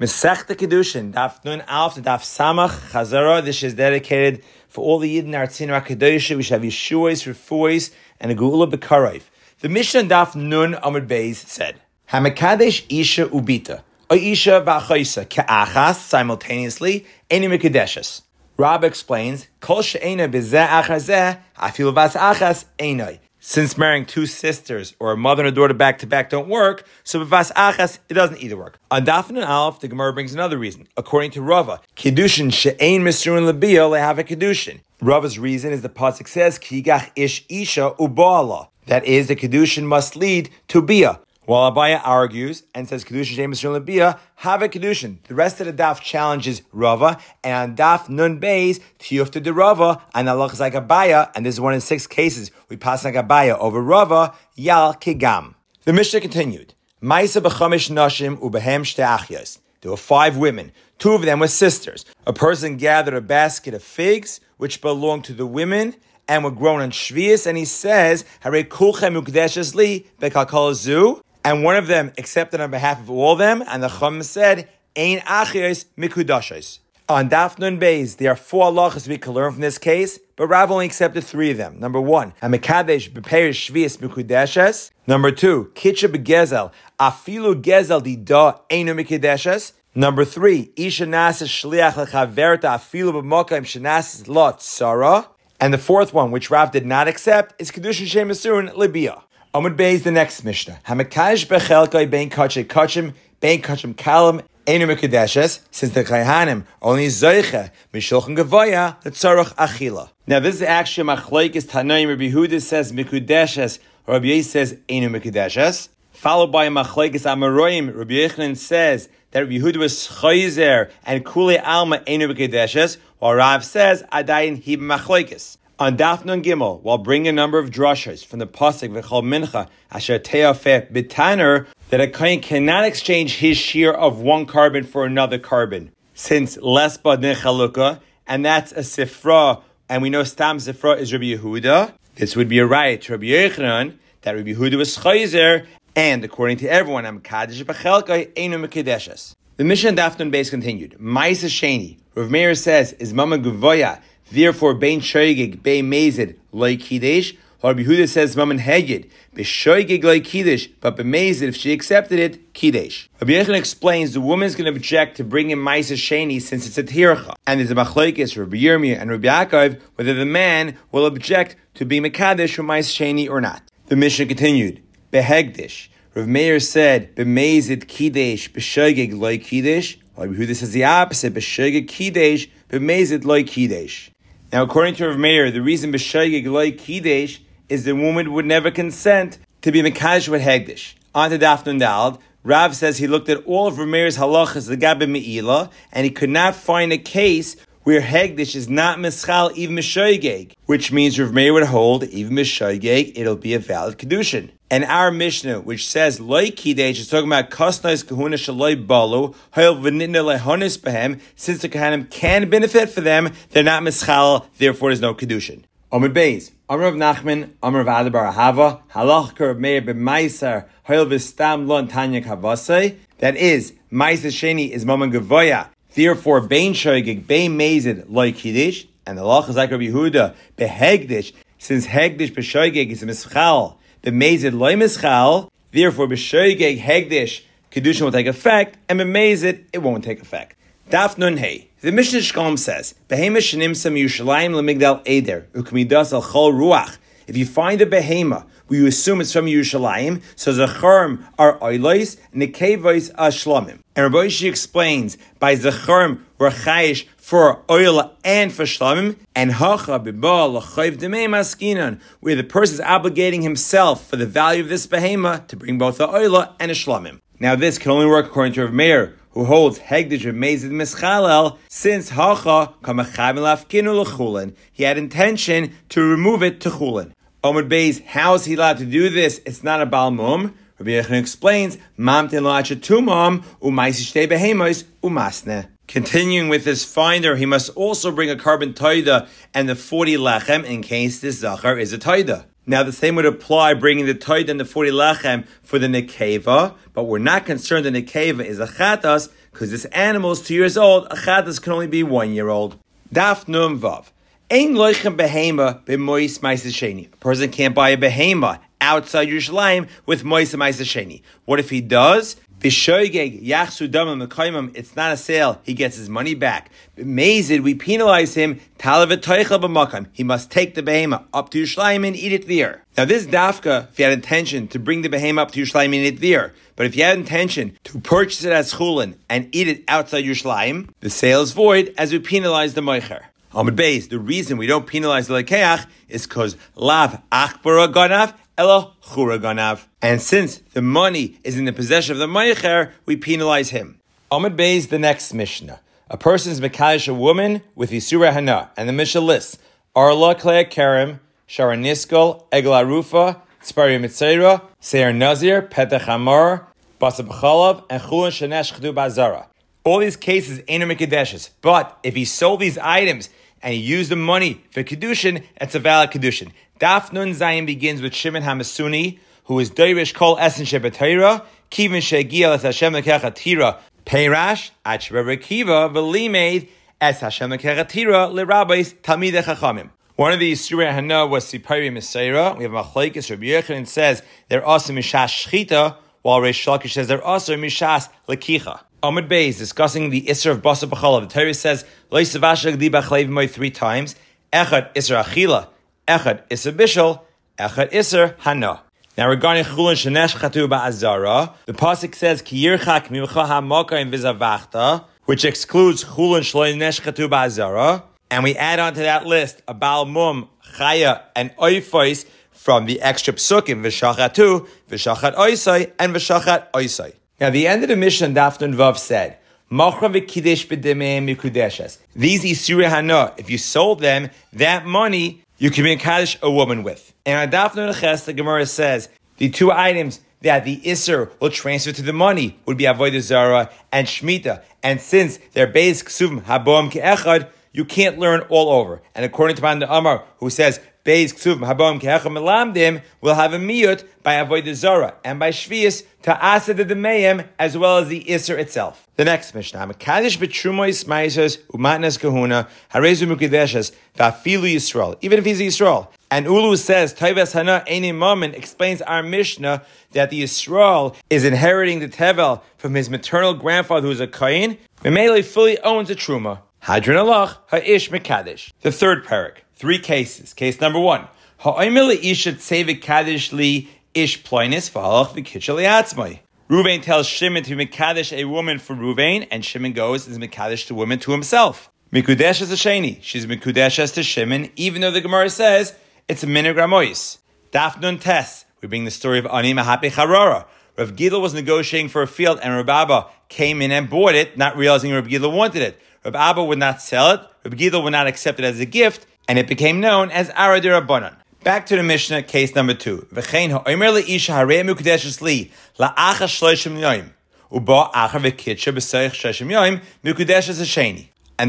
Masechta Kiddushin, Daf Nun Alf, Daf Samach, Chazara. This is dedicated for all the Yidden Artsin Rakadosha. We should have Yeshuas, Refuas, and a Geula B'Karayv. The Mishnah Daf Nun Amud Beis said, Hamakadesh Isha Ubita, O Isha V'Achoisa, Ke'achas, simultaneously, Eni Mekadeshes. Rav explains, Kol She'ena B'Zeh Achar Zeh, Afilu Bas Achas, Enoi. Since marrying two sisters or a mother and a daughter back-to-back don't work, so b'vas achas, it doesn't either work. On Daf Nun Aleph, the Gemara brings another reason. According to Rava, Kiddushin she'ein misruin lebia lehava Kiddushin. Rava's reason is the pasuk says, Kigach ish isha ubaala. That is, the Kiddushin must lead to bia. While Abaye argues and says, Kiddushin she'ein misruin lebia, have a Kiddushin. The rest of the Daf challenges Rava, and on Daf Nun Beis, Tiyufta de Rava, and Allah Chazak Abaye, and this is one in six cases, we pass on Abaya over Rava, Yal Kigam. The Mishnah continued. Maisa b'chamish nashim ubehem shte achias. There were five women. Two of them were sisters. A person gathered a basket of figs, which belonged to the women, and were grown on Shviis, and he says, Hare kulchem ukdeshes li bekalkol zu. And one of them accepted on behalf of all of them, and the Kham said, Ein achias mikudashos. On Daf Nun Beis, there are four halachas we can learn from this case, but Rav only accepted three of them. Number one, Hamikadesh b'peirush shvius mikudeshes. Number two, Kitcha b'gezel afilu gezel dida einu mikudeshes. Number three, Isha nasis shliach lechaverta afilu b'makayim shenasis lo tzara. And the fourth one, which Rav did not accept, is Kiddushin she'misurin libia. Amud Beis, the next Mishnah. Hamikadesh b'chelkai ben kachim kachim ben kachim kalam. Since the Kaihanim only Zoicha, Mishulchan Gavoya, the Tzorach Achila. Now, this is actually a Machlaikis Tanaim. Rabbi Yehuda says Mikudeshes, Rabbi Yehuda says Einu Mikudeshes. Followed by a Machlaikis Amaroim, Rabbi Yechlen says that Rabbi Yehuda was Choyzer and Kule Alma Einu Mikudeshes, while Rav says Adayin Hib Machlaikis. On Daf Nun Gimel, while bringing a number of drushers from the pasuk V'chol Mincha Asher Teofeh B'Taner, that a kohen cannot exchange his shear of one carbon for another carbon, since lesba nechalukah, and that's a sifra, and we know stam sifra is Rabbi Yehuda. This would be a riot to Rabbi Yechlen that Rabbi Yehuda was chayzer, and according to everyone, hamikadesh b'chelkai einu mikadeshes. The Mishnah Daf Nun Beis continued. Ma'isa sheni, Rav Meir says is mama gavoya. Therefore, Bain Shoigig, Bain Mazid, Loi Kiddush. Rabbi Yehuda says, Maman Hegid, B'Shoigig Loi Kiddush, but B'Mazid, if she accepted it, Kiddush. Rabbi Yechlen explains the woman's going to object to bringing Maisa Sheni since it's a Tircha. And there's a Machlokes, Rabbi Yirmiyah, and Rabbi Akav, whether the man will object to being Mekadesh or Maisa Sheni or not. The Mishnah continued, Behegdish. Rav Meir said, B'Mazid Kiddush, B'Shoigig Loi Kiddush. Rabbi Yehuda says the opposite, B'Shoigig Kiddush, B'Mazid Loi Kiddush. Now, according to Rav Meir, the reason b'shoigeg loy kiddush is the woman would never consent to be mekadesh with hegdish. On to Daf Nun Daled, Rav says he looked at all of Rav Meir's halachas legabe meila, and he could not find a case where hegdish is not mischal even b'shoigeg, which means Rav Meir would hold even b'shoigeg it'll be a valid kedushin. And our Mishnah, which says loy kiddush, is talking about kasnais kahuna shaloi balu hayol v'nitna lehonis behem. Since the kahanim can benefit for them, they're not mischal. Therefore, there's no kedushin. Amud Beis, Amar of Nachman, Amar of Adabarahava, Halachka Rav Meir b'maiser hayol v'stam lo tanya kavasei. That is, maiser sheni is maman gavoya. Therefore, Bain Shoigig, Bain Mazid, Loi Kiddush, and the Lach Zak Rabbi Yehuda, Behegdish, since Hegdish Beshoigig is a Mischal, Bemazid Loi Mischal, therefore Beshoigig Hegdish, Kedushin will take effect, and Bemazid, it won't take effect. Daf Nun Hey. The Mishnah Shkalim says, Behema Shenim Sam Yerushalayim Lemigdal Eder, Ukmidas Al Chol Ruach. If you find a behema, we assume it's from Yerushalayim, so Zacharim are Oilois, Nekevos Ashlamim. And Rabbi Ishi explains, by Zacharim, we're Chayish for Oila and for Shlamim, and Hacha Bibal L'Chayv Demei Maskinan, where the person is obligating himself for the value of this behema to bring both the Oila and a Shlamim. Now this can only work according to Rav Meir, who holds Hegdish of Mazid Mischalel, since Hacha Kamachavim Lafkinu L'Chulin, he had intention to remove it to Chulin. Amud Beis, how is he allowed to do this? It's not a Baal Mum. Rabbi Yechon explains, Mamtin lo achatumam, umaisishtei behemos, umasne. Continuing with this finder, he must also bring a carbon toida and the 40 lechem in case this zachar is a toida. Now the same would apply bringing the toida and the 40 lechem for the nekeva, but we're not concerned the nekeva is a chatas, because this animal is 2 years old. A chadas can only be 1 year old. Daf Nun Vav. Ein loichem behema b'mois ma'isa sheni. A person can't buy a behema outside Yerushalayim with mois ma'isa sheni. What if he does? It's not a sale. He gets his money back. Mazid, we penalize him. He must take the behema up to Yerushalayim and eat it there. Now this dafka, if you had intention to bring the behema up to Yerushalayim and eat it there, but if you had intention to purchase it as chulin and eat it outside Yerushalayim, the sale is void as we penalize the moicher. Amud Beis, the reason we don't penalize the lekeach is because lav achbara ganav ela chura ganav. And since the money is in the possession of the meicher, we penalize him. Amud Beis, the next Mishnah. A person is mekadesh a woman with Yisura Hana, and the Mishnah lists Arla Klea Kerem, Sharon Niskol, Egla Rufa, Tzpari Mitzera, Seir Nazir, Petach Hamar, Basab Chalav, and Chulun Shanesh Chdu Bazara. All these cases ain't mekadeshes, but if he sold these items and he used the money for Kiddushin, that's a valid Kiddushin. Daf Nun Zayin begins with Shimon HaMasuni, who is Deirish Kol Esen Shebatayra, Kivin Shegiel Es Hashem Lekechatira, Peirash, Ach Rebbe Kiva, Velimed, Es Hashem Lekechatira, Lerabbis, Talmidei Chachamim. One of the Yisura Hana was Sipari Misaira. We have Machlekes, Rabbi Yechlen says, they're also Mishas Shchita, while Reish Shalakish says, they're also Mishas Lekicha. Amud Beis discussing the Isra of Basar B'chalav. The Torah says, Lo yisavashag li b'chalev moi 3 times. Echad Isra Achila. Echad Isra Bishol. Echad Isra Hana. Now regarding Chulun Shenesh Chatu Ba'azara, the Pasuk says, Ki yirchak mimcha ha'makayim v'zavachta, which excludes Chulun Shenesh Chatu Ba'azara. And we add on to that list, a Baal Mum, Chaya, and Oifos from the extra Psukim, V'shachatu, V'shachat Oisai, and V'shachat Oisai. Now, the end of the Mishnah, Daf Nun Vav said, these Isuri Hana, if you sold them, that money, you can be mekadesh a woman with. And on Daf Nun Ches, the Gemara says, the 2 items that the Isur will transfer to the money would be Avodah Zarah and Shemitah. And since they're based Ksuvim Haboam Ke'echad, you can't learn all over. And according to Banda Amar, who says, Beis Ksuvim Haboam Ke'echad Melamdim, will have a miyut by Avodah Zarah and by Shviis to Asad the Demayim, as well as the Isser itself. The next Mishnah, Mekadesh Betrumois Maisers Umatnas Kahuna Harezu Mukadeshes Vafilu Yisrael, even if he's Yisrael. And Ulu says, Taives Hana Eni Mammon explains our Mishnah that the Yisrael is inheriting the Tevel from his maternal grandfather who is a Kayin, Memele fully owns a Truma. Hadron Allah, Ha'ish Mekadesh. The third parak, 3 cases. Case number 1, Ha'imele Isha Tsevik Kadesh Li Ish Ploinis V'halach V'kitcha Li'atzmai. Reuven tells Shimon to mekadesh a woman for Reuven, and Shimon goes and mekadesh the woman to himself. Mikudesh as a sheni. She's mikudesh as to Shimon, even though the Gemara says it's a minigramois. Daf Nun Tes. We bring the story of Ani Mahapi Harara. Rav Gidel was negotiating for a field, and Rav Abba came in and bought it, not realizing Rav Gidel wanted it. Rav Abba would not sell it. Rav Gidel would not accept it as a gift, and it became known as Aradira Bonan. Back to the Mishnah, case number 2. And the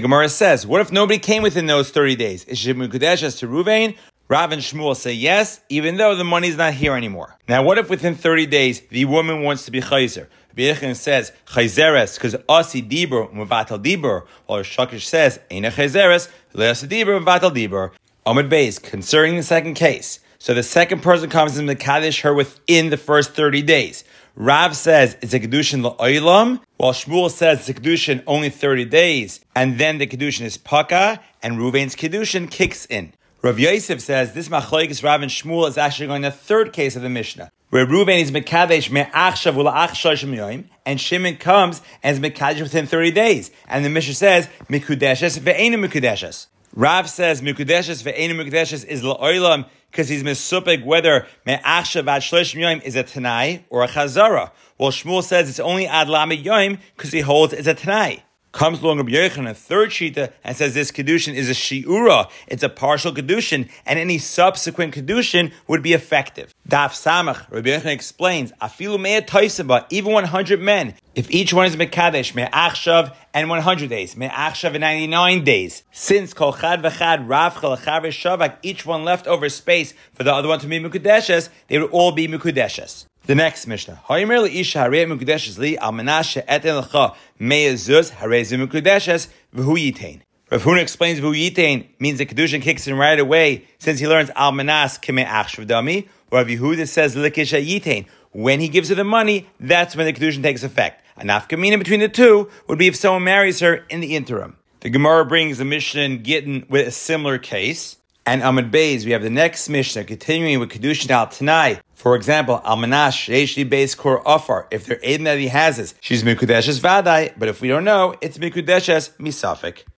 Gemara says, what if nobody came within those 30 days? Is she mukudeshes to Reuven? Rav and Shmuel say yes, even though the money's not here anymore. Now, what if within 30 days the woman wants to be chayzer? Rabbi Yechlen says chayzeres because asi dibur mevatel dibur, while Shakish says eina chayzeres leasi dibur mevatel dibur. Amud Beis, concerning the second case. So the second person comes and mekadesh her within the first 30 days. Rav says it's a Kiddushin l'oilam, while Shmuel says it's a Kiddushin only 30 days, and then the Kiddushin is paka, and Reuven's Kiddushin kicks in. Rav Yosef says this machlokes Rav and Shmuel is actually going to the third case of the Mishnah, where Reuven is mekadesh me'achshav ula'achshashim yoyim, and Shimon comes and is mekadesh within 30 days, and the Mishnah says mikudeshes ve'einu mikudeshes. Rav says mikudeshes ve'enu mikudeshes is la'olam because he's misupig whether me'achshav ad shloshim yoyim is a tanai or a chazara. Well, Shmuel says it's only ad lamid yoyim because he holds it's a tanai. Comes along Rabbi Yechlen, a third shita, and says this kedushin is a shiura. It's a partial kedushin, and any subsequent kedushin would be effective. Daf Samach, Rabbi Yechlen explains, afilu mea toisaba, even 100 men, if each one is mekadesh, me'achshav, and 100 days, me'achshav and 99 days. Since kol chad v'chad, rav chal chavre shavak, each one left over space for the other one to be mekudeshes, they would all be mekudeshes. The next Mishnah. Rav Huna explains Vuyitain means the Kiddushin kicks in right away since he learns Almanas Kime Achshavdami, where Rav Yehuda says Likisha Yitain. When he gives her the money, that's when the Kiddushin takes effect. An afkamina between the two would be if someone marries her in the interim. The Gemara brings the Mishnah in Gittin with a similar case. And Amud Beis, we have the next Mishnah continuing with Kiddushin al Tanai. For example, Almanash, Reishli Beis Kor Ofar. If they're Aiden that he has this, she's Mikudeshes Vadai, but if we don't know, it's Mikudeshes Misafik.